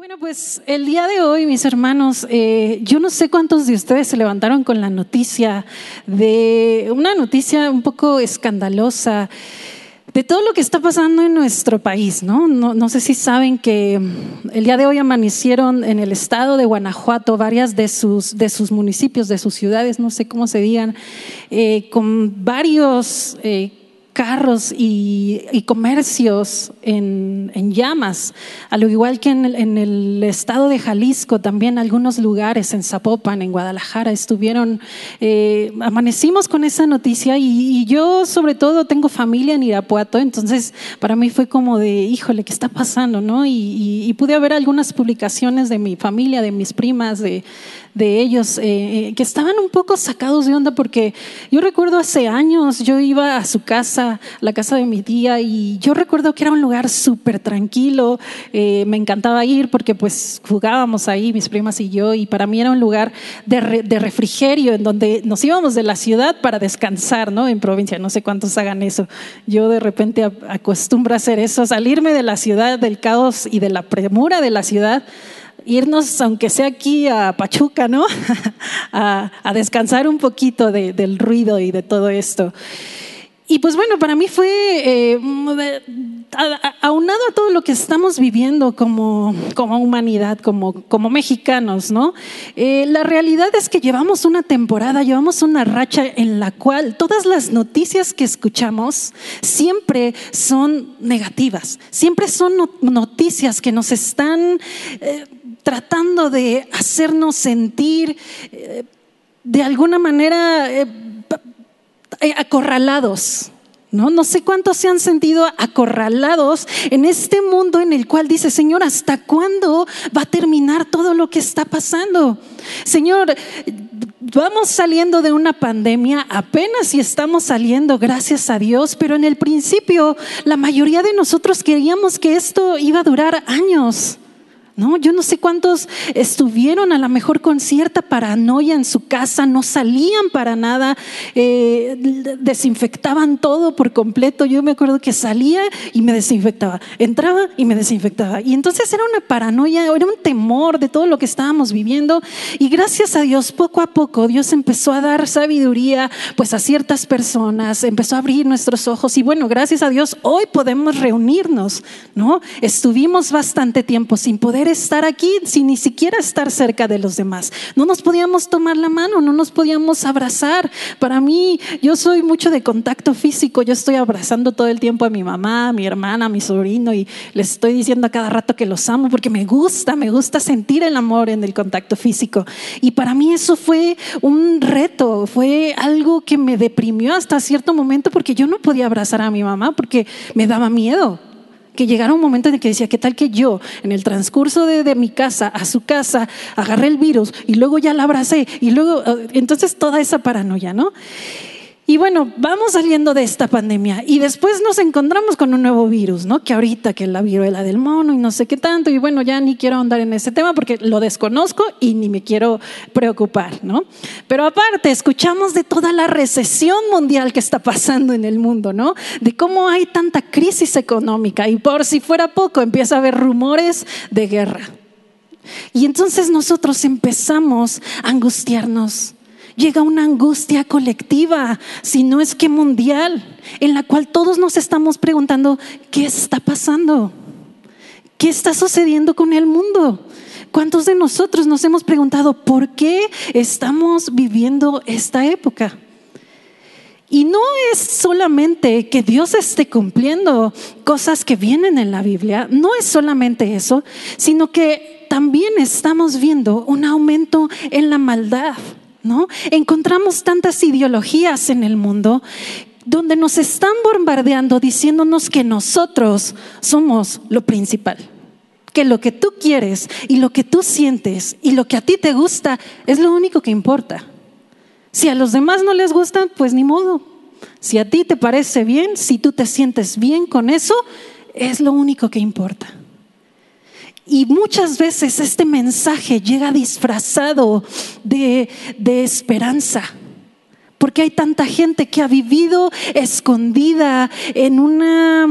Bueno, pues el día de hoy, mis hermanos, yo no sé cuántos de ustedes se levantaron con la noticia una noticia un poco escandalosa de todo lo que está pasando en nuestro país, ¿no? No sé si saben que el día de hoy amanecieron en el estado de Guanajuato varias de sus municipios, de sus ciudades, no sé cómo se digan, con varios carros y comercios en llamas, al igual que en el estado de Jalisco, también algunos lugares en Zapopan, en Guadalajara amanecimos con esa noticia y yo sobre todo tengo familia en Irapuato, entonces para mí fue como de, híjole, ¿qué está pasando? ¿No? Y pude ver algunas publicaciones de mi familia, de mis primas, de ellos, que estaban un poco sacados de onda, porque yo recuerdo hace años yo iba a su casa, la casa de mi tía, y yo recuerdo que era un lugar súper tranquilo, me encantaba ir porque pues jugábamos ahí mis primas y yo, y para mí era un lugar de refrigerio en donde nos íbamos de la ciudad para descansar, ¿no? En provincia, no sé cuántos hagan eso, yo de repente acostumbro a hacer eso, salirme de la ciudad, del caos y de la premura de la ciudad, irnos, aunque sea aquí a Pachuca, ¿no? a descansar un poquito del ruido y de todo esto. Y pues bueno, para mí fue aunado a todo lo que estamos viviendo como humanidad, como mexicanos, ¿no? La realidad es que llevamos una racha en la cual todas las noticias que escuchamos siempre son negativas, siempre son noticias que nos están tratando de hacernos sentir de alguna manera acorralados, ¿no? No sé cuántos se han sentido acorralados en este mundo en el cual dice, Señor, ¿hasta cuándo va a terminar todo lo que está pasando? Señor, vamos saliendo de una pandemia, apenas y estamos saliendo, gracias a Dios, pero en el principio la mayoría de nosotros queríamos que esto iba a durar años. No, yo no sé cuántos estuvieron a lo mejor con cierta paranoia en su casa, no salían para nada, desinfectaban todo por completo. Yo me acuerdo que salía y me desinfectaba, entraba y me desinfectaba. Y entonces era una paranoia, era un temor de todo lo que estábamos viviendo. Y gracias a Dios, poco a poco, Dios empezó a dar sabiduría pues a ciertas personas, empezó a abrir nuestros ojos. Y bueno, gracias a Dios, hoy podemos reunirnos, ¿no? Estuvimos bastante tiempo sin poder estar aquí, sin ni siquiera estar cerca de los demás. No nos podíamos tomar la mano, no nos podíamos abrazar. Para mí, yo soy mucho de contacto físico, yo estoy abrazando todo el tiempo a mi mamá, a mi hermana, a mi sobrino, y les estoy diciendo a cada rato que los amo porque me gusta sentir el amor en el contacto físico. Y para mí eso fue un reto, fue algo que me deprimió hasta cierto momento porque yo no podía abrazar a mi mamá porque me daba miedo. Que llegara un momento en el que decía, ¿qué tal que yo en el transcurso de mi casa a su casa agarré el virus y luego ya la abracé y luego entonces toda esa paranoia, ¿no? Y bueno, vamos saliendo de esta pandemia y después nos encontramos con un nuevo virus, ¿no? Que ahorita que la viruela del mono y no sé qué tanto, y bueno, ya ni quiero ahondar en ese tema porque lo desconozco y ni me quiero preocupar, ¿no? Pero aparte, escuchamos de toda la recesión mundial que está pasando en el mundo, ¿no? De cómo hay tanta crisis económica y por si fuera poco empieza a haber rumores de guerra. Y entonces nosotros empezamos a angustiarnos. Llega una angustia colectiva, si no es que mundial, en la cual todos nos estamos preguntando, ¿qué está pasando? ¿Qué está sucediendo con el mundo? ¿Cuántos de nosotros nos hemos preguntado por qué estamos viviendo esta época? Y no es solamente que Dios esté cumpliendo cosas que vienen en la Biblia, no es solamente eso, sino que también estamos viendo un aumento en la maldad, ¿no? Encontramos tantas ideologías en el mundo donde nos están bombardeando diciéndonos que nosotros somos lo principal, que lo que tú quieres y lo que tú sientes y lo que a ti te gusta es lo único que importa. Si a los demás no les gusta, pues ni modo. Si a ti te parece bien, si tú te sientes bien con eso, es lo único que importa. Y muchas veces este mensaje llega disfrazado de esperanza, porque hay tanta gente que ha vivido escondida en una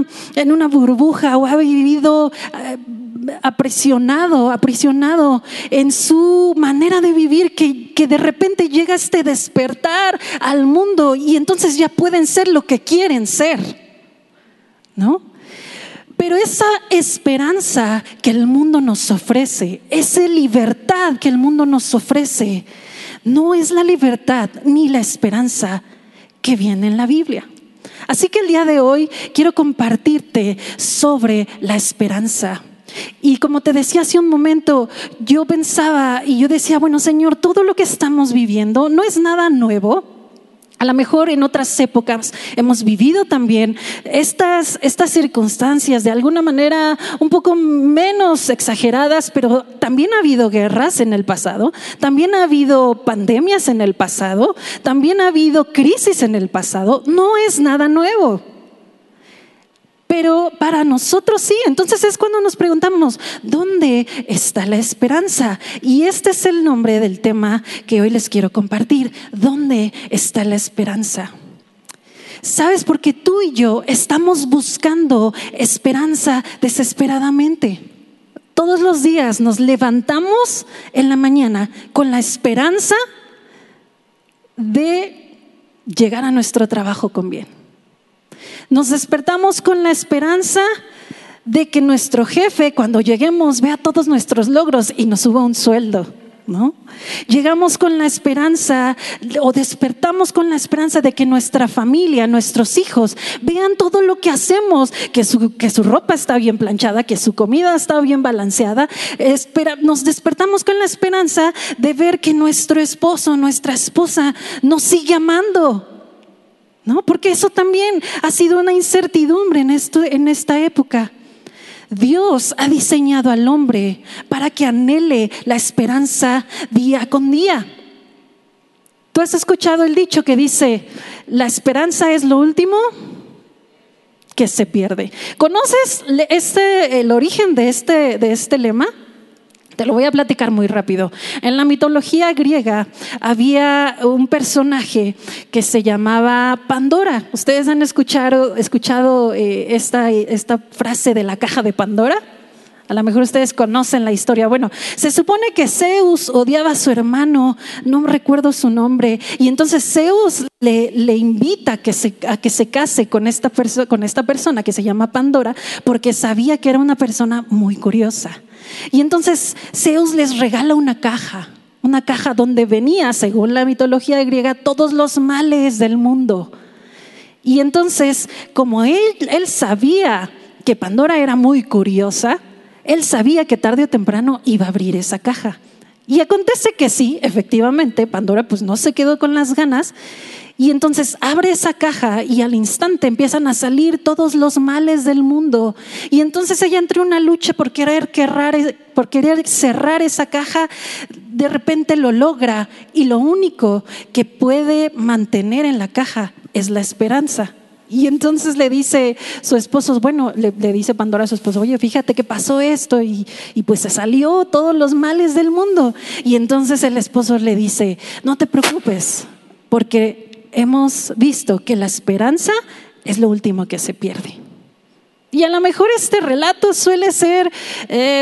burbuja o ha vivido aprisionado en su manera de vivir, que de repente llega este despertar al mundo y entonces ya pueden ser lo que quieren ser, ¿no? Pero esa esperanza que el mundo nos ofrece, esa libertad que el mundo nos ofrece, no es la libertad ni la esperanza que viene en la Biblia. Así que el día de hoy quiero compartirte sobre la esperanza. Y como te decía hace un momento, yo pensaba y yo decía, bueno, Señor, todo lo que estamos viviendo no es nada nuevo. A lo mejor en otras épocas hemos vivido también estas circunstancias de alguna manera un poco menos exageradas, pero también ha habido guerras en el pasado, también ha habido pandemias en el pasado, también ha habido crisis en el pasado. No es nada nuevo. Pero para nosotros sí, entonces es cuando nos preguntamos, ¿dónde está la esperanza? Y este es el nombre del tema que hoy les quiero compartir, ¿dónde está la esperanza? ¿Sabes? Porque tú y yo estamos buscando esperanza desesperadamente. Todos los días nos levantamos en la mañana con la esperanza de llegar a nuestro trabajo con bien. Nos despertamos con la esperanza de que nuestro jefe, cuando lleguemos, vea todos nuestros logros y nos suba un sueldo, ¿no? Llegamos con la esperanza o despertamos con la esperanza de que nuestra familia, nuestros hijos, vean todo lo que hacemos, que su ropa está bien planchada, que su comida está bien balanceada. Nos despertamos con la esperanza de ver que nuestro esposo, nuestra esposa nos sigue amando, ¿no? Porque eso también ha sido una incertidumbre en esta época. Dios ha diseñado al hombre para que anhele la esperanza día con día. ¿Tú has escuchado el dicho que dice, la esperanza es lo último que se pierde? ¿Conoces el origen de este lema? Te lo voy a platicar muy rápido. En la mitología griega había un personaje que se llamaba Pandora. ¿Ustedes han escuchado esta frase de la caja de Pandora? A lo mejor ustedes conocen la historia. Bueno, se supone que Zeus odiaba a su hermano, no recuerdo su nombre, y entonces Zeus le invita a que se case con esta persona que se llama Pandora, porque sabía que era una persona muy curiosa. Y entonces Zeus les regala una caja donde venía, según la mitología griega, todos los males del mundo. Y entonces, como él sabía que Pandora era muy curiosa, él sabía que tarde o temprano iba a abrir esa caja. Y acontece que sí, efectivamente, Pandora pues no se quedó con las ganas. Y entonces abre esa caja y al instante empiezan a salir todos los males del mundo. Y entonces ella entra en una lucha por querer cerrar esa caja. De repente lo logra y lo único que puede mantener en la caja es la esperanza. Y entonces le dice su esposo, bueno, le dice Pandora a su esposo, oye, fíjate que pasó esto y pues se salió todos los males del mundo. Y entonces el esposo le dice, no te preocupes, porque hemos visto que la esperanza es lo último que se pierde. Y a lo mejor este relato suele ser,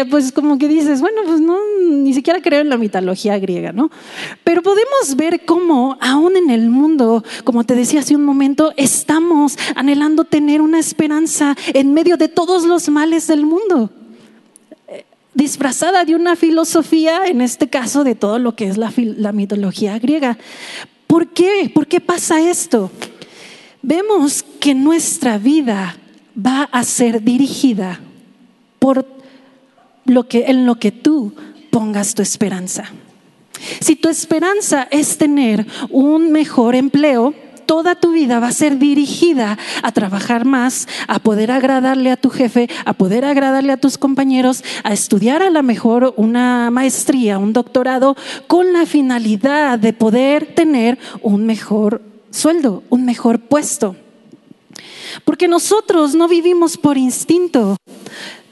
pues como que dices, bueno, pues no, ni siquiera creo en la mitología griega, ¿no? Pero podemos ver cómo aún en el mundo, como te decía hace un momento, estamos anhelando tener una esperanza en medio de todos los males del mundo, disfrazada de una filosofía, en este caso de todo lo que es la mitología griega. ¿Por qué? ¿Por qué pasa esto? Vemos que nuestra vida va a ser dirigida por en lo que tú pongas tu esperanza. Si tu esperanza es tener un mejor empleo, toda tu vida va a ser dirigida a trabajar más, a poder agradarle a tu jefe, a poder agradarle a tus compañeros, a estudiar a lo mejor una maestría, un doctorado, con la finalidad de poder tener un mejor sueldo, un mejor puesto. Porque nosotros no vivimos por instinto.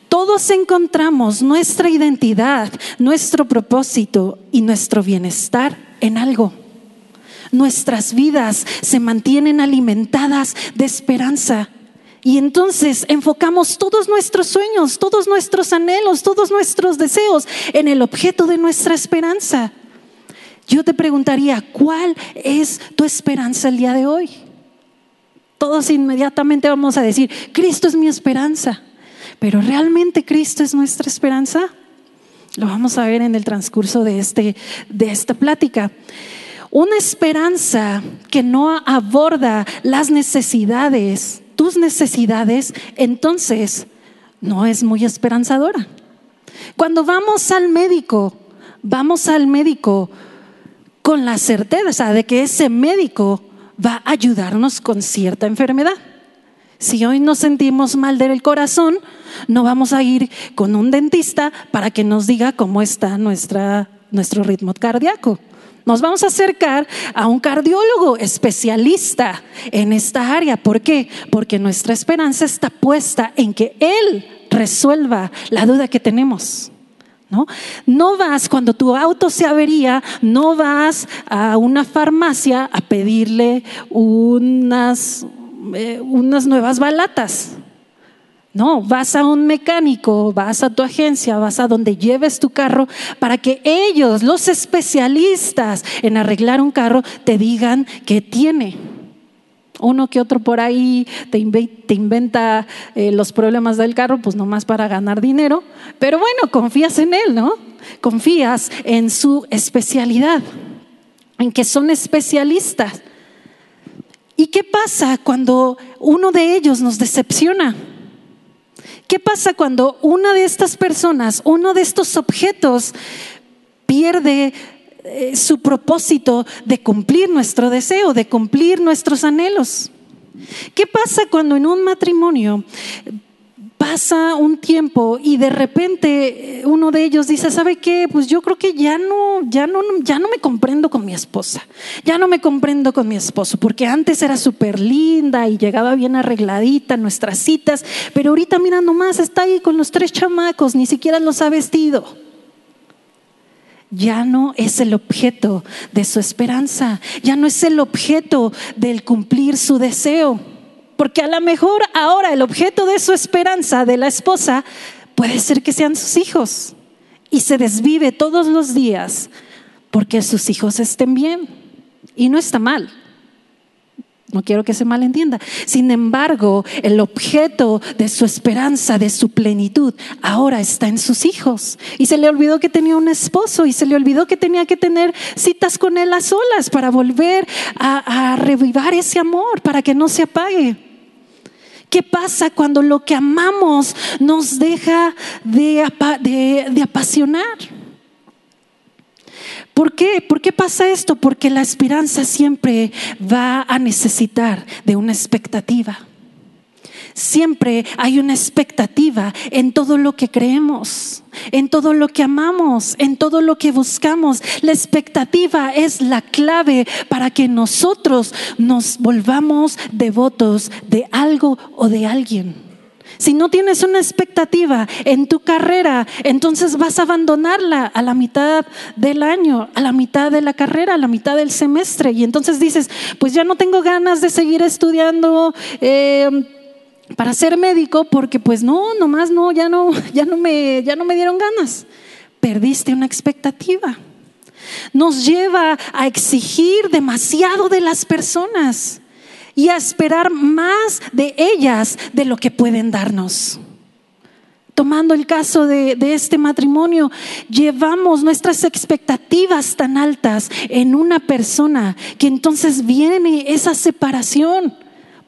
Todos encontramos nuestra identidad, nuestro propósito y nuestro bienestar en algo. Nuestras vidas se mantienen alimentadas de esperanza Y entonces enfocamos todos nuestros sueños, todos nuestros anhelos, todos nuestros deseos en el objeto de nuestra esperanza. Yo te preguntaría, ¿cuál es tu esperanza el día de hoy? Todos inmediatamente vamos a decir, Cristo es mi esperanza. Pero ¿realmente Cristo es nuestra esperanza? Lo vamos a ver en el transcurso de esta plática. Una esperanza que no aborda las necesidades, tus necesidades, entonces no es muy esperanzadora. Cuando vamos al médico con la certeza de que ese médico va a ayudarnos con cierta enfermedad. Si hoy nos sentimos mal del corazón, no vamos a ir con un dentista para que nos diga cómo está nuestro ritmo cardíaco. Nos vamos a acercar a un cardiólogo especialista en esta área. ¿Por qué? Porque nuestra esperanza está puesta en que Él resuelva la duda que tenemos. No vas cuando tu auto se avería, no vas a una farmacia a pedirle unas nuevas balatas. No, vas a un mecánico, vas a tu agencia, vas a donde lleves tu carro para que ellos, los especialistas en arreglar un carro, te digan qué tiene. Uno que otro por ahí te inventa los problemas del carro, pues nomás para ganar dinero. Pero bueno, confías en él, ¿no? Confías en su especialidad, en que son especialistas. ¿Y qué pasa cuando uno de ellos nos decepciona? ¿Qué pasa cuando una de estas personas, uno de estos objetos pierde su propósito de cumplir nuestro deseo, de cumplir nuestros anhelos? ¿Qué pasa cuando en un matrimonio pasa un tiempo y de repente uno de ellos dice, ¿sabe qué? Pues yo creo que ya no me comprendo con mi esposa, ya no me comprendo con mi esposo, porque antes era súper linda y llegaba bien arregladita a nuestras citas, pero ahorita mira nomás, está ahí con los 3 chamacos, ni siquiera los ha vestido. Ya no es el objeto de su esperanza, ya no es el objeto del cumplir su deseo. Porque a lo mejor ahora el objeto de su esperanza, de la esposa, puede ser que sean sus hijos. Y se desvive todos los días porque sus hijos estén bien. Y no está mal. No quiero que se malentienda. Sin embargo, el objeto de su esperanza, de su plenitud, ahora está en sus hijos. Y se le olvidó que tenía un esposo y se le olvidó que tenía que tener citas con él a solas para volver a revivar ese amor, para que no se apague. ¿Qué pasa cuando lo que amamos nos deja de apasionar? ¿Por qué? ¿Por qué pasa esto? Porque la esperanza siempre va a necesitar de una expectativa. Siempre hay una expectativa en todo lo que creemos, en todo lo que amamos, en todo lo que buscamos. La expectativa es la clave para que nosotros nos volvamos devotos de algo o de alguien. Si no tienes una expectativa en tu carrera, entonces vas a abandonarla a la mitad del año, a la mitad de la carrera, a la mitad del semestre. Y entonces dices, pues ya no tengo ganas de seguir estudiando para ser médico porque pues ya no me dieron ganas. Perdiste una expectativa. Nos lleva a exigir demasiado de las personas y a esperar más de ellas de lo que pueden darnos. Tomando el caso de este matrimonio, llevamos nuestras expectativas tan altas en una persona que entonces viene esa separación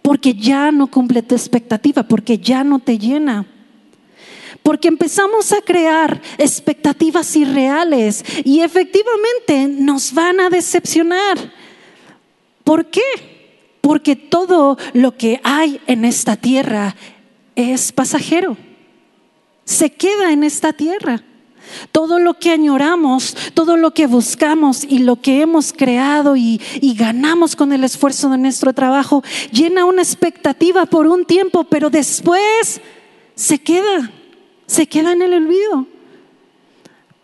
porque ya no cumple tu expectativa, porque ya no te llena. Porque empezamos a crear expectativas irreales y efectivamente nos van a decepcionar. ¿Por qué? Porque todo lo que hay en esta tierra es pasajero. Se queda en esta tierra. Todo lo que añoramos, todo lo que buscamos y lo que hemos creado y ganamos con el esfuerzo de nuestro trabajo, llena una expectativa por un tiempo, pero después se queda en el olvido.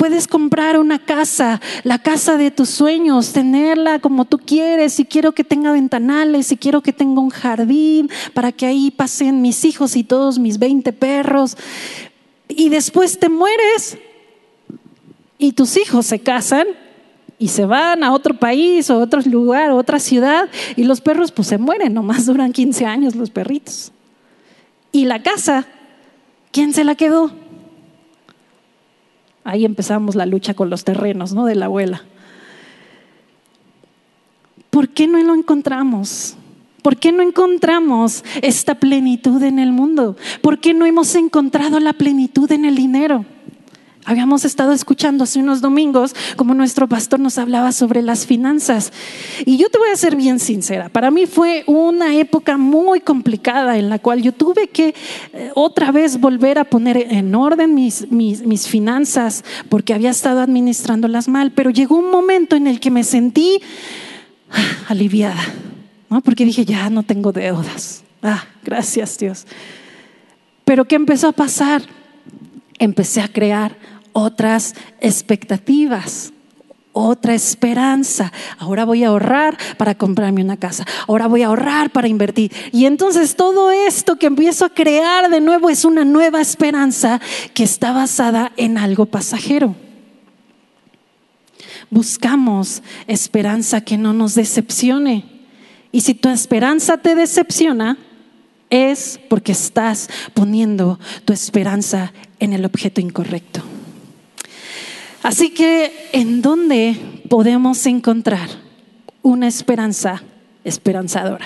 Puedes comprar una casa, la casa de tus sueños, tenerla como tú quieres. Si quiero que tenga ventanales, si quiero que tenga un jardín para que ahí pasen mis hijos y todos mis 20 perros. Y después te mueres y tus hijos se casan y se van a otro país o a otro lugar, a otra ciudad, y los perros pues se mueren, nomás duran 15 años los perritos. Y la casa, ¿quién se la quedó? Ahí empezamos la lucha con los terrenos, ¿no?, de la abuela. ¿Por qué no lo encontramos? ¿Por qué no encontramos esta plenitud en el mundo? ¿Por qué no hemos encontrado la plenitud en el dinero? Habíamos estado escuchando hace unos domingos como nuestro pastor nos hablaba sobre las finanzas. Y yo te voy a ser bien sincera, para mí fue una época muy complicada en la cual yo tuve que otra vez volver a poner en orden mis finanzas, porque había estado administrándolas mal. Pero llegó un momento en el que me sentí aliviada, ¿no?, porque dije, ya no tengo deudas. Gracias Dios. Pero ¿qué empezó a pasar? Empecé a crear otras expectativas, otra esperanza. Ahora voy a ahorrar para comprarme una casa, ahora voy a ahorrar para invertir. Y entonces todo esto que empiezo a crear de nuevo es una nueva esperanza que está basada en algo pasajero. Buscamos esperanza que no nos decepcione. Y si tu esperanza te decepciona, es porque estás poniendo tu esperanza en el objeto incorrecto. Así que, ¿en dónde podemos encontrar una esperanza esperanzadora?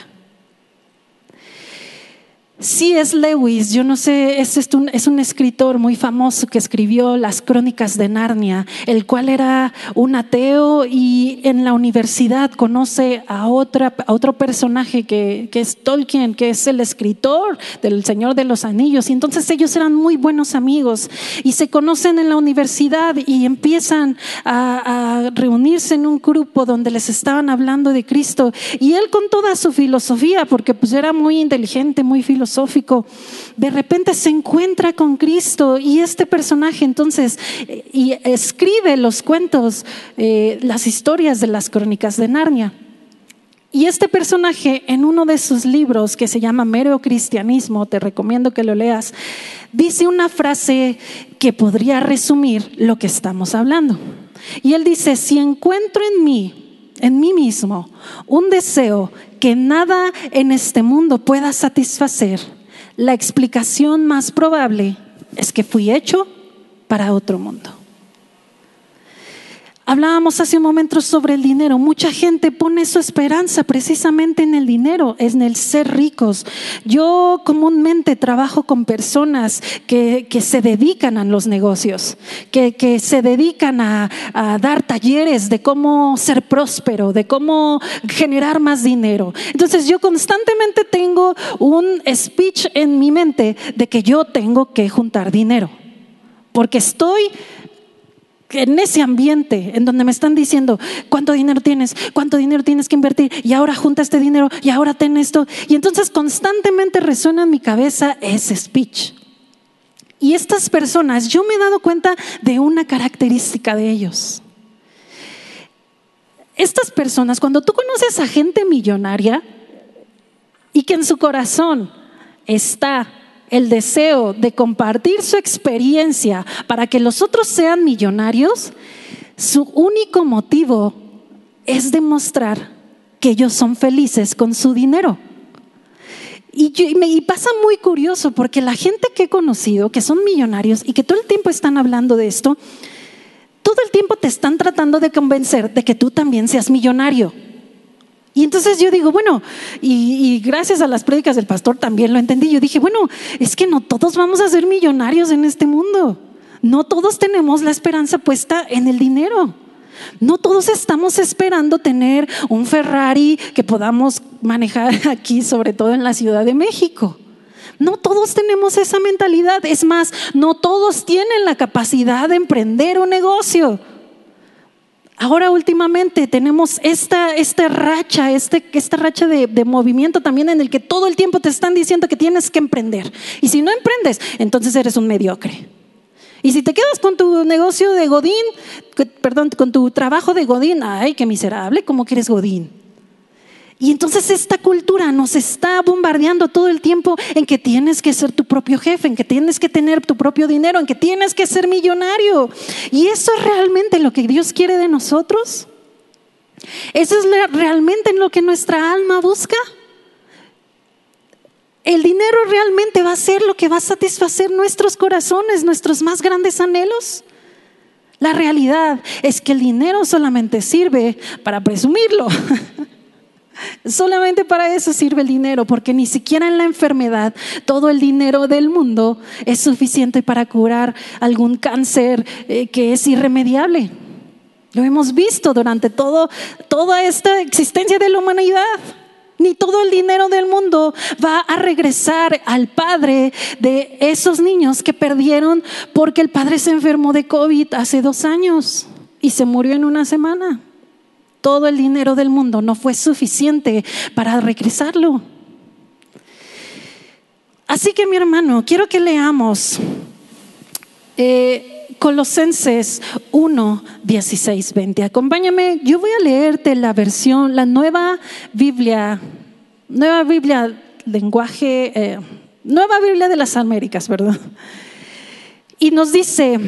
C.S. Lewis, yo no sé, es un escritor muy famoso que escribió Las Crónicas de Narnia, el cual era un ateo, y en la universidad conoce a otro personaje que es Tolkien, que es el escritor del Señor de los Anillos, y entonces ellos eran muy buenos amigos y se conocen en la universidad y empiezan a reunirse en un grupo donde les estaban hablando de Cristo, y él con toda su filosofía, porque pues era muy inteligente, muy filosófico, de repente se encuentra con Cristo, y este personaje entonces y escribe los cuentos, las historias de las Crónicas de Narnia. Y este personaje, en uno de sus libros que se llama Mero Cristianismo, te recomiendo que lo leas, dice una frase que podría resumir lo que estamos hablando. Y él dice, si encuentro en mí mismo un deseo que nada en este mundo pueda satisfacer, la explicación más probable es que fui hecho para otro mundo. Hablábamos hace un momento sobre el dinero. Mucha gente pone su esperanza precisamente en el dinero, en el ser ricos. Yo comúnmente trabajo con personas que se dedican a los negocios, que se dedican a dar talleres de cómo ser próspero, de cómo generar más dinero. Entonces yo constantemente tengo un speech en mi mente de que yo tengo que juntar dinero, porque estoy en ese ambiente en donde me están diciendo cuánto dinero tienes que invertir, y ahora junta este dinero, y ahora ten esto. Y entonces constantemente resuena en mi cabeza ese speech. Y estas personas, yo me he dado cuenta de una característica de ellos. Estas personas, cuando tú conoces a gente millonaria y que en su corazón está el deseo de compartir su experiencia para que los otros sean millonarios, su único motivo es demostrar que ellos son felices con su dinero. Y pasa muy curioso, porque la gente que he conocido, que son millonarios y que todo el tiempo están hablando de esto, todo el tiempo te están tratando de convencer de que tú también seas millonario. Y entonces yo digo, bueno, y gracias a las prédicas del pastor también lo entendí. Yo dije, bueno, es que no todos vamos a ser millonarios en este mundo. No todos tenemos la esperanza puesta en el dinero. No todos estamos esperando tener un Ferrari que podamos manejar aquí, sobre todo en la Ciudad de México. No todos tenemos esa mentalidad. Es más, no todos tienen la capacidad de emprender un negocio. Ahora últimamente tenemos esta racha de movimiento también, en el que todo el tiempo te están diciendo que tienes que emprender. Y si no emprendes, entonces eres un mediocre. Y si te quedas con tu negocio de Godín, perdón, con tu trabajo de Godín, ay, qué miserable, ¿cómo que eres Godín? Y entonces esta cultura nos está bombardeando todo el tiempo en que tienes que ser tu propio jefe, en que tienes que tener tu propio dinero, en que tienes que ser millonario. ¿Y eso es realmente lo que Dios quiere de nosotros? ¿Eso es realmente lo que nuestra alma busca? ¿El dinero realmente va a ser lo que va a satisfacer nuestros corazones, nuestros más grandes anhelos? La realidad es que el dinero solamente sirve para presumirlo. Solamente para eso sirve el dinero, porque ni siquiera en la enfermedad todo el dinero del mundo es suficiente para curar algún cáncer que es irremediable. Lo hemos visto durante toda esta existencia de la humanidad. Ni todo el dinero del mundo va a regresar al padre de esos niños que perdieron porque el padre se enfermó de COVID hace 2 años y se murió en 1 semana. Todo el dinero del mundo no fue suficiente para regresarlo. Así que, mi hermano, quiero que leamos Colosenses 1, 16, 20. Acompáñame, yo voy a leerte la versión, la Nueva Biblia de las Américas, perdón. Y nos dice...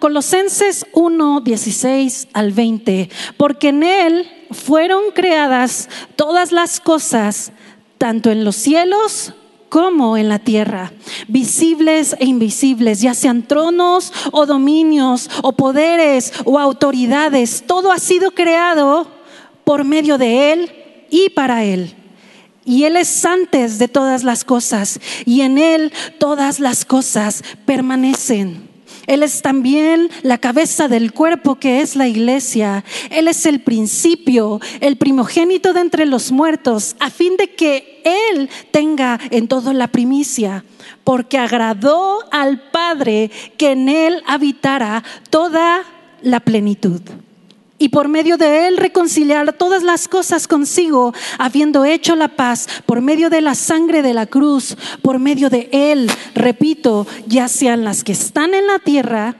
Colosenses 1, 16 al 20. Porque en Él fueron creadas todas las cosas, tanto en los cielos como en la tierra, visibles e invisibles, ya sean tronos o dominios o poderes o autoridades. Todo ha sido creado por medio de Él y para Él. Y Él es antes de todas las cosas, y en Él todas las cosas permanecen. Él es también la cabeza del cuerpo que es la iglesia. Él es el principio, el primogénito de entre los muertos, a fin de que Él tenga en todo la primicia. Porque agradó al Padre que en Él habitara toda la plenitud. Y por medio de Él reconciliar todas las cosas consigo, habiendo hecho la paz por medio de la sangre de la cruz, por medio de Él, repito, ya sean las que están en la tierra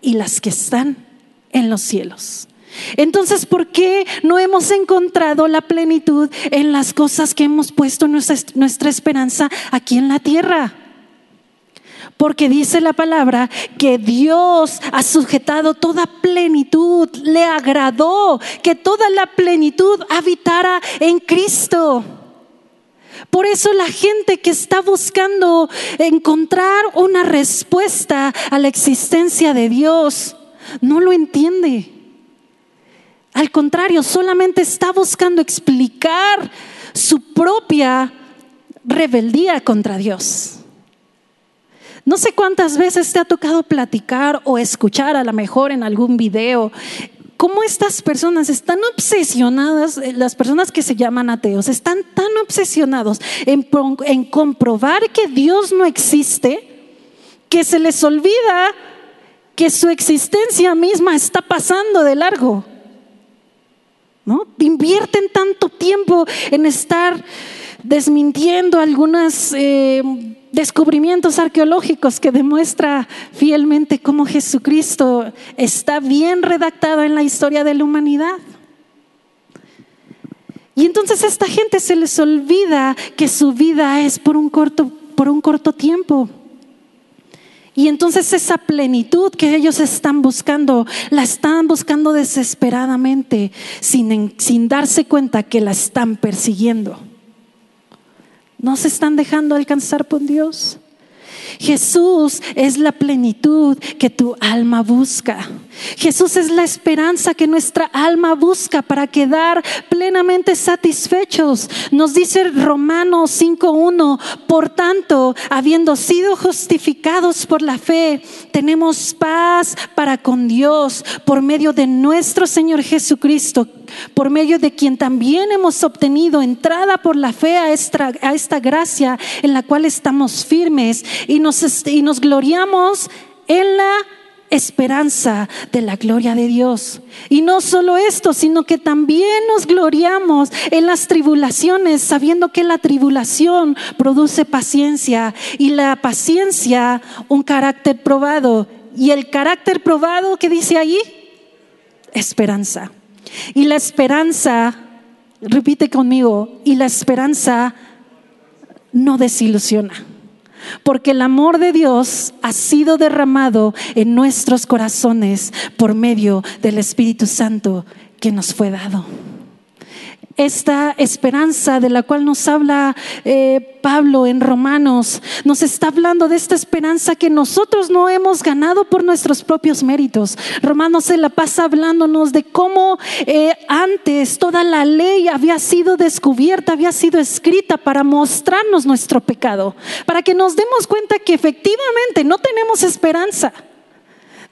y las que están en los cielos. Entonces, ¿por qué no hemos encontrado la plenitud en las cosas que hemos puesto nuestra esperanza aquí en la tierra? Porque dice la palabra que Dios ha sujetado toda plenitud, le agradó que toda la plenitud habitara en Cristo. Por eso la gente que está buscando encontrar una respuesta a la existencia de Dios no lo entiende. Al contrario, solamente está buscando explicar su propia rebeldía contra Dios. No sé cuántas veces te ha tocado platicar o escuchar a lo mejor en algún video cómo estas personas están obsesionadas, las personas que se llaman ateos, están tan obsesionados en comprobar que Dios no existe, que se les olvida que su existencia misma está pasando de largo, ¿no? Invierten tanto tiempo en estar desmintiendo algunas descubrimientos arqueológicos que demuestra fielmente cómo Jesucristo está bien redactado en la historia de la humanidad. Y entonces a esta gente se les olvida que su vida es por un corto tiempo. Y entonces esa plenitud que ellos están buscando, la están buscando desesperadamente, sin darse cuenta que la están persiguiendo. No se están dejando alcanzar por Dios. Jesús es la plenitud que tu alma busca. Jesús es la esperanza que nuestra alma busca para quedar plenamente satisfechos. Nos dice Romanos 5:1, por tanto, habiendo sido justificados por la fe, tenemos paz para con Dios por medio de nuestro Señor Jesucristo, por medio de quien también hemos obtenido entrada por la fe a esta gracia en la cual estamos firmes y nos gloriamos en la esperanza de la gloria de Dios. Y no solo esto, sino que también nos gloriamos en las tribulaciones, sabiendo que la tribulación produce paciencia, y la paciencia un carácter probado, y el carácter probado, ¿qué dice ahí? Esperanza. Y la esperanza, repite conmigo, y la esperanza no desilusiona, porque el amor de Dios ha sido derramado en nuestros corazones por medio del Espíritu Santo que nos fue dado. Esta esperanza de la cual nos habla Pablo en Romanos, nos está hablando de esta esperanza que nosotros no hemos ganado por nuestros propios méritos. Romanos se la pasa hablándonos de cómo antes toda la ley había sido descubierta, había sido escrita para mostrarnos nuestro pecado, para que nos demos cuenta que efectivamente no tenemos esperanza.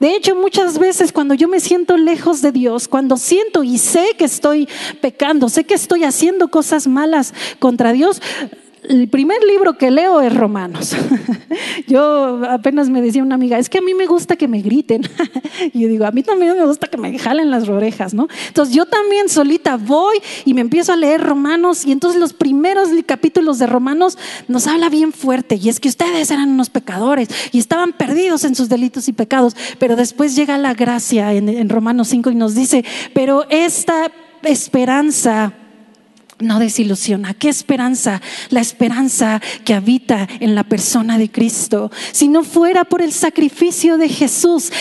De hecho, muchas veces cuando yo me siento lejos de Dios, cuando siento y sé que estoy pecando, sé que estoy haciendo cosas malas contra Dios, el primer libro que leo es Romanos. Yo apenas me decía una amiga, es que a mí me gusta que me griten. Y yo digo, a mí también me gusta que me jalen las orejas, ¿no? Entonces yo también solita voy y me empiezo a leer Romanos, y entonces los primeros capítulos de Romanos nos habla bien fuerte, y es que ustedes eran unos pecadores y estaban perdidos en sus delitos y pecados, pero después llega la gracia en Romanos 5 y nos dice, pero esta esperanza no desilusiona. ¿Qué esperanza? La esperanza que habita en la persona de Cristo. Si no fuera por el sacrificio de Jesús,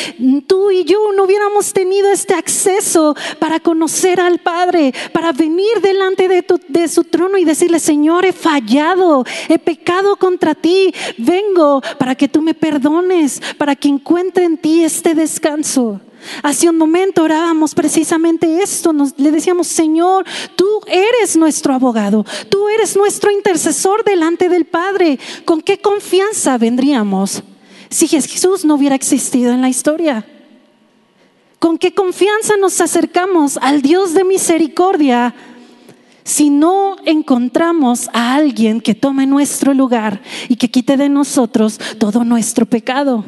tú y yo no hubiéramos tenido este acceso para conocer al Padre, para venir delante de su trono y decirle, Señor, he fallado, he pecado contra ti, vengo para que tú me perdones, para que encuentre en ti este descanso. Hace un momento orábamos precisamente esto, le decíamos, Señor, tú eres nuestro abogado, tú eres nuestro intercesor delante del Padre. ¿Con qué confianza vendríamos si Jesús no hubiera existido en la historia? ¿Con qué confianza nos acercamos al Dios de misericordia si no encontramos a alguien que tome nuestro lugar y que quite de nosotros todo nuestro pecado?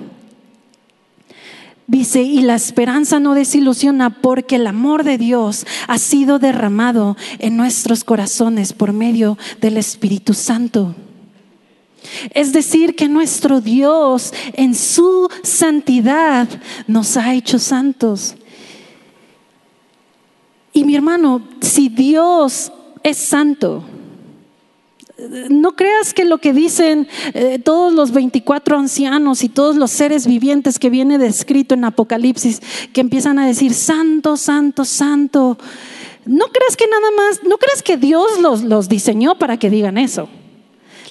Dice, y la esperanza no desilusiona, porque el amor de Dios ha sido derramado en nuestros corazones por medio del Espíritu Santo. Es decir, que nuestro Dios en su santidad nos ha hecho santos. Y mi hermano, si Dios es santo, no creas que lo que dicen todos los 24 ancianos y todos los seres vivientes que viene descrito en Apocalipsis, que empiezan a decir santo, santo, santo. No creas que nada más, no creas que Dios los diseñó para que digan eso.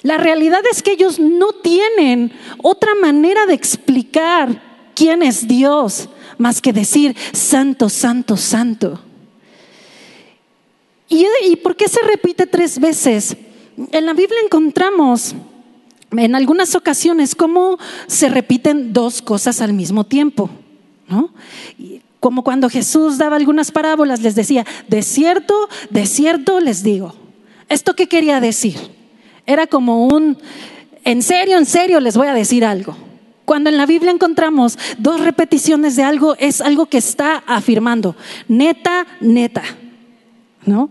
La realidad es que ellos no tienen otra manera de explicar quién es Dios más que decir santo, santo, santo. ¿Y por qué se repite 3 veces? En la Biblia encontramos en algunas ocasiones cómo se repiten 2 cosas al mismo tiempo, ¿no? Como cuando Jesús daba algunas parábolas, les decía, de cierto les digo. ¿Esto qué quería decir? Era como un, en serio les voy a decir algo. Cuando en la Biblia encontramos 2 repeticiones de algo, es algo que está afirmando, neta, neta, ¿no?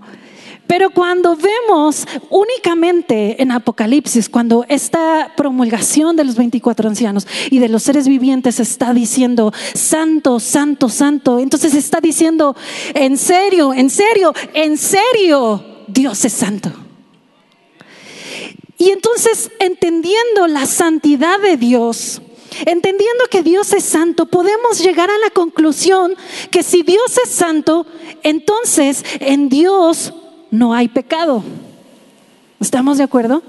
Pero cuando vemos únicamente en Apocalipsis, cuando esta promulgación de los 24 ancianos y de los seres vivientes está diciendo santo, santo, santo, entonces está diciendo en serio, en serio, en serio, Dios es santo. Y entonces, entendiendo la santidad de Dios, entendiendo que Dios es santo, podemos llegar a la conclusión que si Dios es santo, entonces en Dios no hay pecado. ¿Estamos de acuerdo?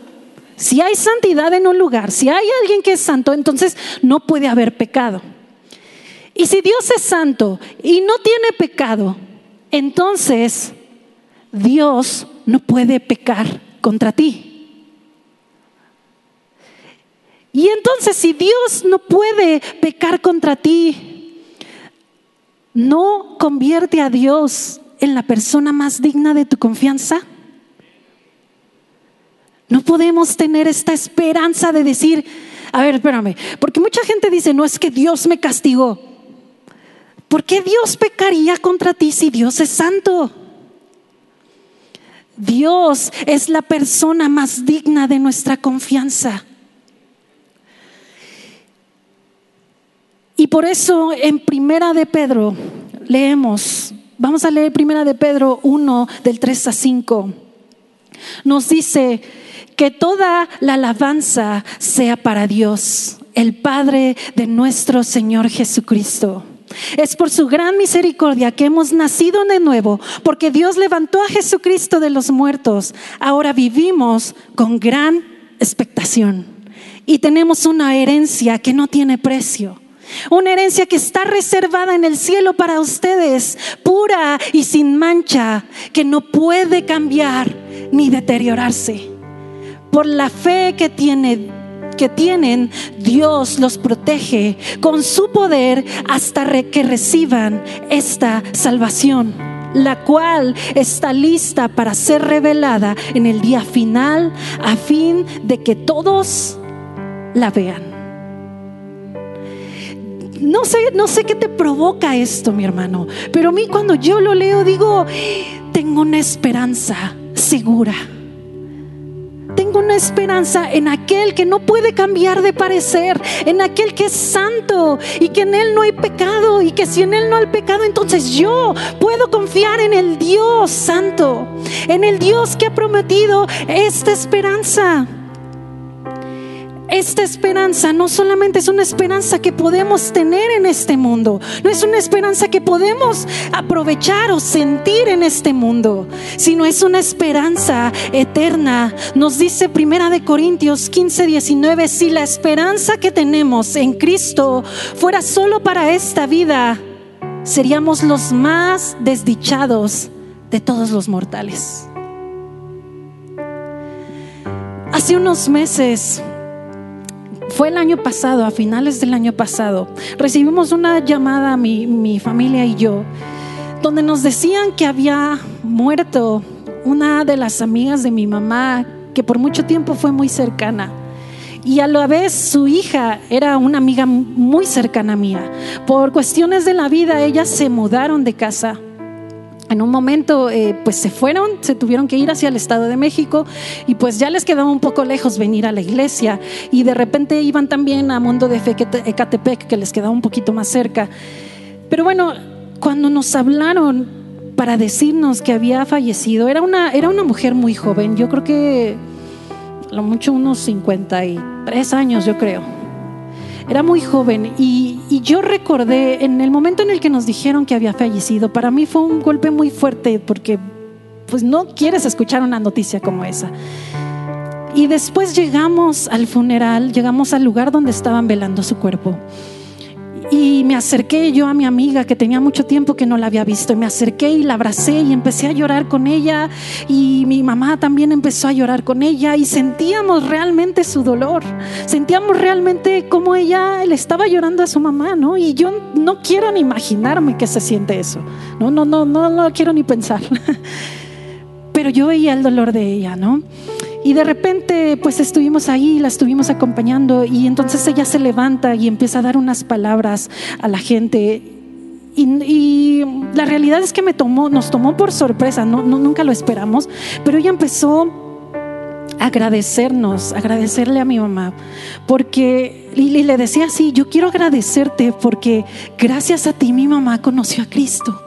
Si hay santidad en un lugar, si hay alguien que es santo, entonces no puede haber pecado. Y si Dios es santo y no tiene pecado, entonces Dios no puede pecar contra ti. Y entonces, si Dios no puede pecar contra ti, ¿no convierte a Dios en la persona más digna de tu confianza? No podemos tener esta esperanza de decir, a ver, espérame, porque mucha gente dice, no, es que Dios me castigó. ¿Por qué Dios pecaría contra ti si Dios es santo? Dios es la persona más digna de nuestra confianza. Y por eso en Primera de Pedro leemos, vamos a leer Primera de Pedro 1 del 3 a 5. Nos dice que toda la alabanza sea para Dios, el Padre de nuestro Señor Jesucristo. Es por su gran misericordia que hemos nacido de nuevo, porque Dios levantó a Jesucristo de los muertos. Ahora vivimos con gran expectación y tenemos una herencia que no tiene precio. Una herencia que está reservada en el cielo para ustedes, pura y sin mancha, que no puede cambiar ni deteriorarse. Por la fe que tienen, Dios los protege con su poder hasta que reciban esta salvación, la cual está lista para ser revelada en el día final, a fin de que todos la vean. No sé qué te provoca esto, mi hermano, pero a mí cuando yo lo leo digo, tengo una esperanza segura. Tengo una esperanza en aquel que no puede cambiar de parecer, en aquel que es santo y que en él no hay pecado, y que si en él no hay pecado, entonces yo puedo confiar en el Dios santo, en el Dios que ha prometido esta esperanza. Esta esperanza no solamente es una esperanza que podemos tener en este mundo, no es una esperanza que podemos aprovechar o sentir en este mundo, sino es una esperanza eterna. Nos dice 1 Corintios 15, 19, si la esperanza que tenemos en Cristo fuera solo para esta vida, seríamos los más desdichados de todos los mortales. Hace unos meses, fue el año pasado, a finales del año pasado, recibimos una llamada, mi familia y yo, donde nos decían que había muerto una de las amigas de mi mamá, que por mucho tiempo fue muy cercana, y a la vez su hija era una amiga muy cercana mía. Por cuestiones de la vida, ellas se mudaron de casa. En un momento pues se tuvieron que ir hacia el Estado de México, y pues ya les quedaba un poco lejos venir a la iglesia, y de repente iban también a Mundo de Fe Ecatepec, que les quedaba un poquito más cerca. Pero bueno, cuando nos hablaron para decirnos que había fallecido, era una mujer muy joven, yo creo que a lo mucho unos 53 años yo creo. Era muy joven, y yo recordé en el momento en el que nos dijeron que había fallecido. Para mí fue un golpe muy fuerte, porque pues no quieres escuchar una noticia como esa. Y después llegamos al funeral, llegamos al lugar donde estaban velando su cuerpo, y me acerqué yo a mi amiga, que tenía mucho tiempo que no la había visto, y me acerqué y la abracé y empecé a llorar con ella, y mi mamá también empezó a llorar con ella, y sentíamos realmente su dolor, sentíamos realmente cómo ella le estaba llorando a su mamá, ¿no? Y yo no quiero ni imaginarme qué se siente eso, no quiero ni pensar, pero yo veía el dolor de ella, ¿no? Y de repente pues estuvimos ahí, la estuvimos acompañando, y entonces ella se levanta y empieza a dar unas palabras a la gente, y la realidad es que nos tomó por sorpresa, nunca lo esperamos, pero ella empezó a agradecerle a mi mamá, porque y le decía así, yo quiero agradecerte porque gracias a ti mi mamá conoció a Cristo.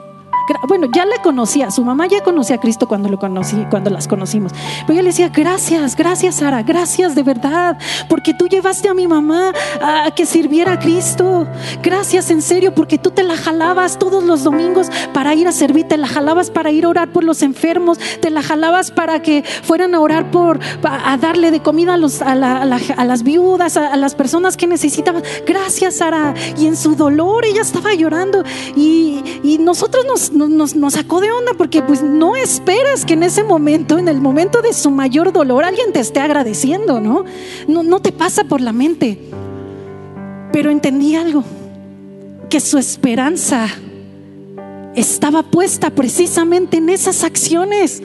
Bueno, ya la conocía, su mamá ya conocía a Cristo cuando las conocimos. Pero ella le decía, gracias Sara, gracias de verdad, porque tú llevaste a mi mamá a que sirviera a Cristo. Gracias en serio, porque tú te la jalabas todos los domingos para ir a servir, te la jalabas para ir a orar por los enfermos, te la jalabas para que fueran a orar a darle de comida a las viudas, a las personas que necesitaban. Gracias Sara. Y en su dolor ella estaba llorando, y nosotros nos sacó de onda, porque pues no esperas que en el momento de su mayor dolor alguien te esté agradeciendo, no te pasa por la mente. Pero entendí algo, que su esperanza estaba puesta precisamente en esas acciones,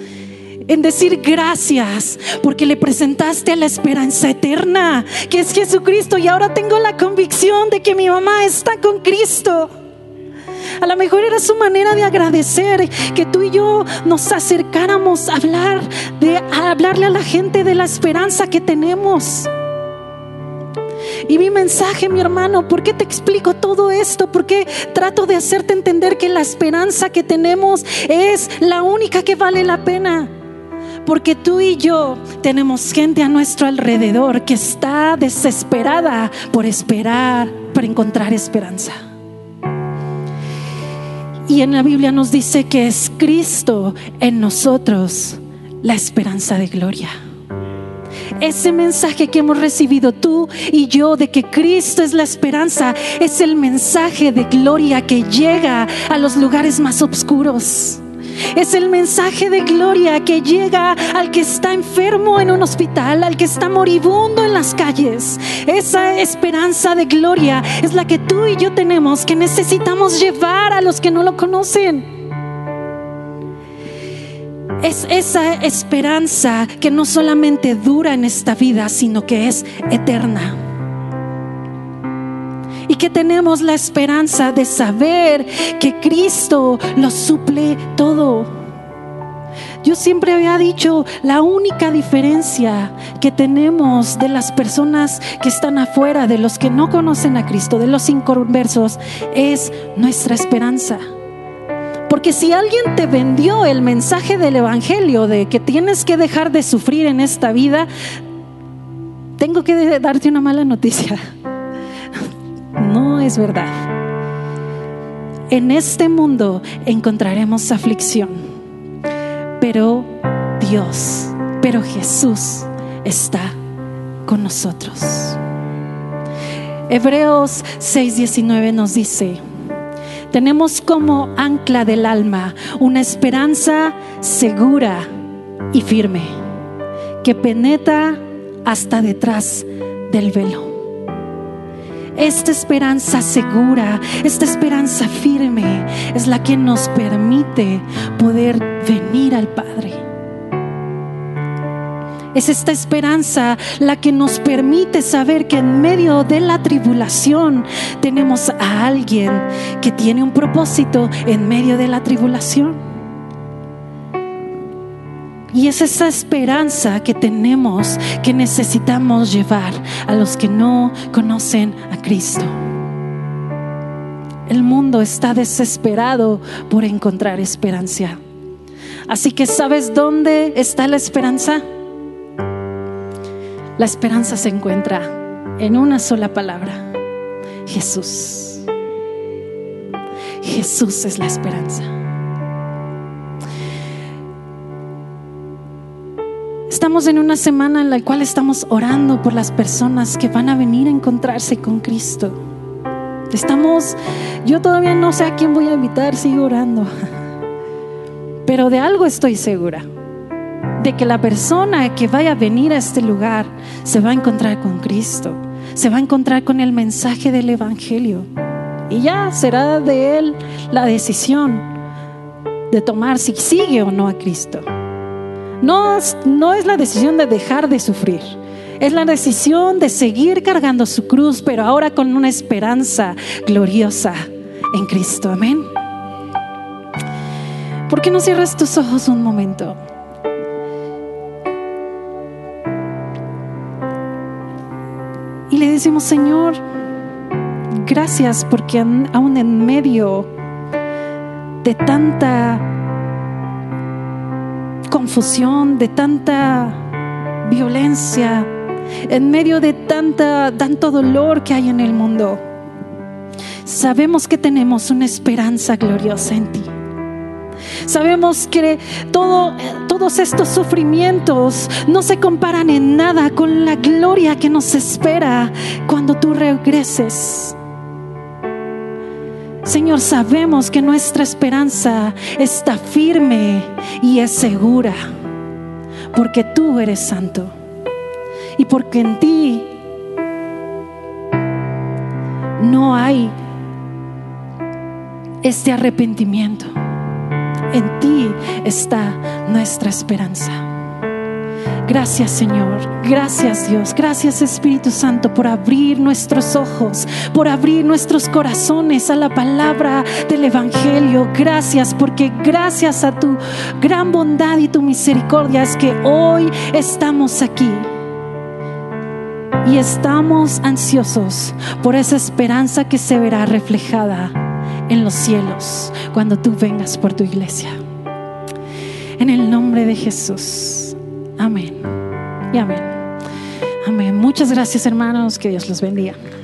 en decir gracias porque le presentaste a la esperanza eterna que es Jesucristo, y ahora tengo la convicción de que mi mamá está con Cristo. A lo mejor era su manera de agradecer que tú y yo nos acercáramos a hablar, a hablarle a la gente de la esperanza que tenemos. Y mi mensaje, mi hermano, ¿por qué te explico todo esto? ¿Por qué trato de hacerte entender que la esperanza que tenemos es la única que vale la pena? Porque tú y yo tenemos gente a nuestro alrededor que está desesperada por esperar, por encontrar esperanza. Y en la Biblia nos dice que es Cristo en nosotros la esperanza de gloria. Ese mensaje que hemos recibido tú y yo de que Cristo es la esperanza es el mensaje de gloria que llega a los lugares más oscuros. Es el mensaje de gloria que llega al que está enfermo en un hospital, al que está moribundo en las calles. Esa esperanza de gloria es la que tú y yo tenemos, que necesitamos llevar a los que no lo conocen. Es esa esperanza que no solamente dura en esta vida, sino que es eterna. Y que tenemos la esperanza de saber que Cristo lo suple todo. Yo siempre había dicho, la única diferencia que tenemos de las personas que están afuera, de los que no conocen a Cristo, de los inconversos, es nuestra esperanza. Porque si alguien te vendió el mensaje del evangelio de que tienes que dejar de sufrir en esta vida, tengo que darte una mala noticia. No es verdad. En este mundo encontraremos aflicción, pero Jesús está con nosotros. Hebreos 6:19 nos dice: tenemos como ancla del alma una esperanza segura y firme que penetra hasta detrás del velo. Esta esperanza segura, esta esperanza firme es la que nos permite poder venir al Padre. Es esta esperanza la que nos permite saber que en medio de la tribulación tenemos a alguien que tiene un propósito en medio de la tribulación. Y es esa esperanza que tenemos, que necesitamos llevar a los que no conocen a Cristo. El mundo está desesperado por encontrar esperanza. Así que ¿sabes dónde está la esperanza? La esperanza se encuentra en una sola palabra: Jesús. Jesús es la esperanza. Estamos en una semana en la cual estamos orando por las personas que van a venir a encontrarse con Cristo. Yo todavía no sé a quién voy a invitar, sigo orando. Pero de algo estoy segura, de que la persona que vaya a venir a este lugar se va a encontrar con Cristo, se va a encontrar con el mensaje del evangelio. Y ya será de él la decisión de tomar si sigue o no a Cristo. No es la decisión de dejar de sufrir, es la decisión de seguir cargando su cruz, pero ahora con una esperanza gloriosa en Cristo. Amén. ¿Por qué no cierras tus ojos un momento? Y le decimos: Señor, gracias porque aún en medio de tanta confusión, de tanta violencia, en medio de tanto dolor que hay en el mundo, sabemos que tenemos una esperanza gloriosa en ti. Sabemos que todos estos sufrimientos no se comparan en nada con la gloria que nos espera cuando tú regreses. Señor, sabemos que nuestra esperanza está firme y es segura, porque tú eres santo y porque en ti no hay este arrepentimiento. En ti está nuestra esperanza. Gracias, Señor. Gracias, Dios. Gracias, Espíritu Santo, por abrir nuestros ojos, por abrir nuestros corazones a la palabra del Evangelio. Gracias, porque gracias a tu gran bondad y tu misericordia es que hoy estamos aquí. Y estamos ansiosos por esa esperanza que se verá reflejada en los cielos cuando tú vengas por tu iglesia. En el nombre de Jesús. Amén y amén. Amén. Muchas gracias, hermanos. Que Dios los bendiga.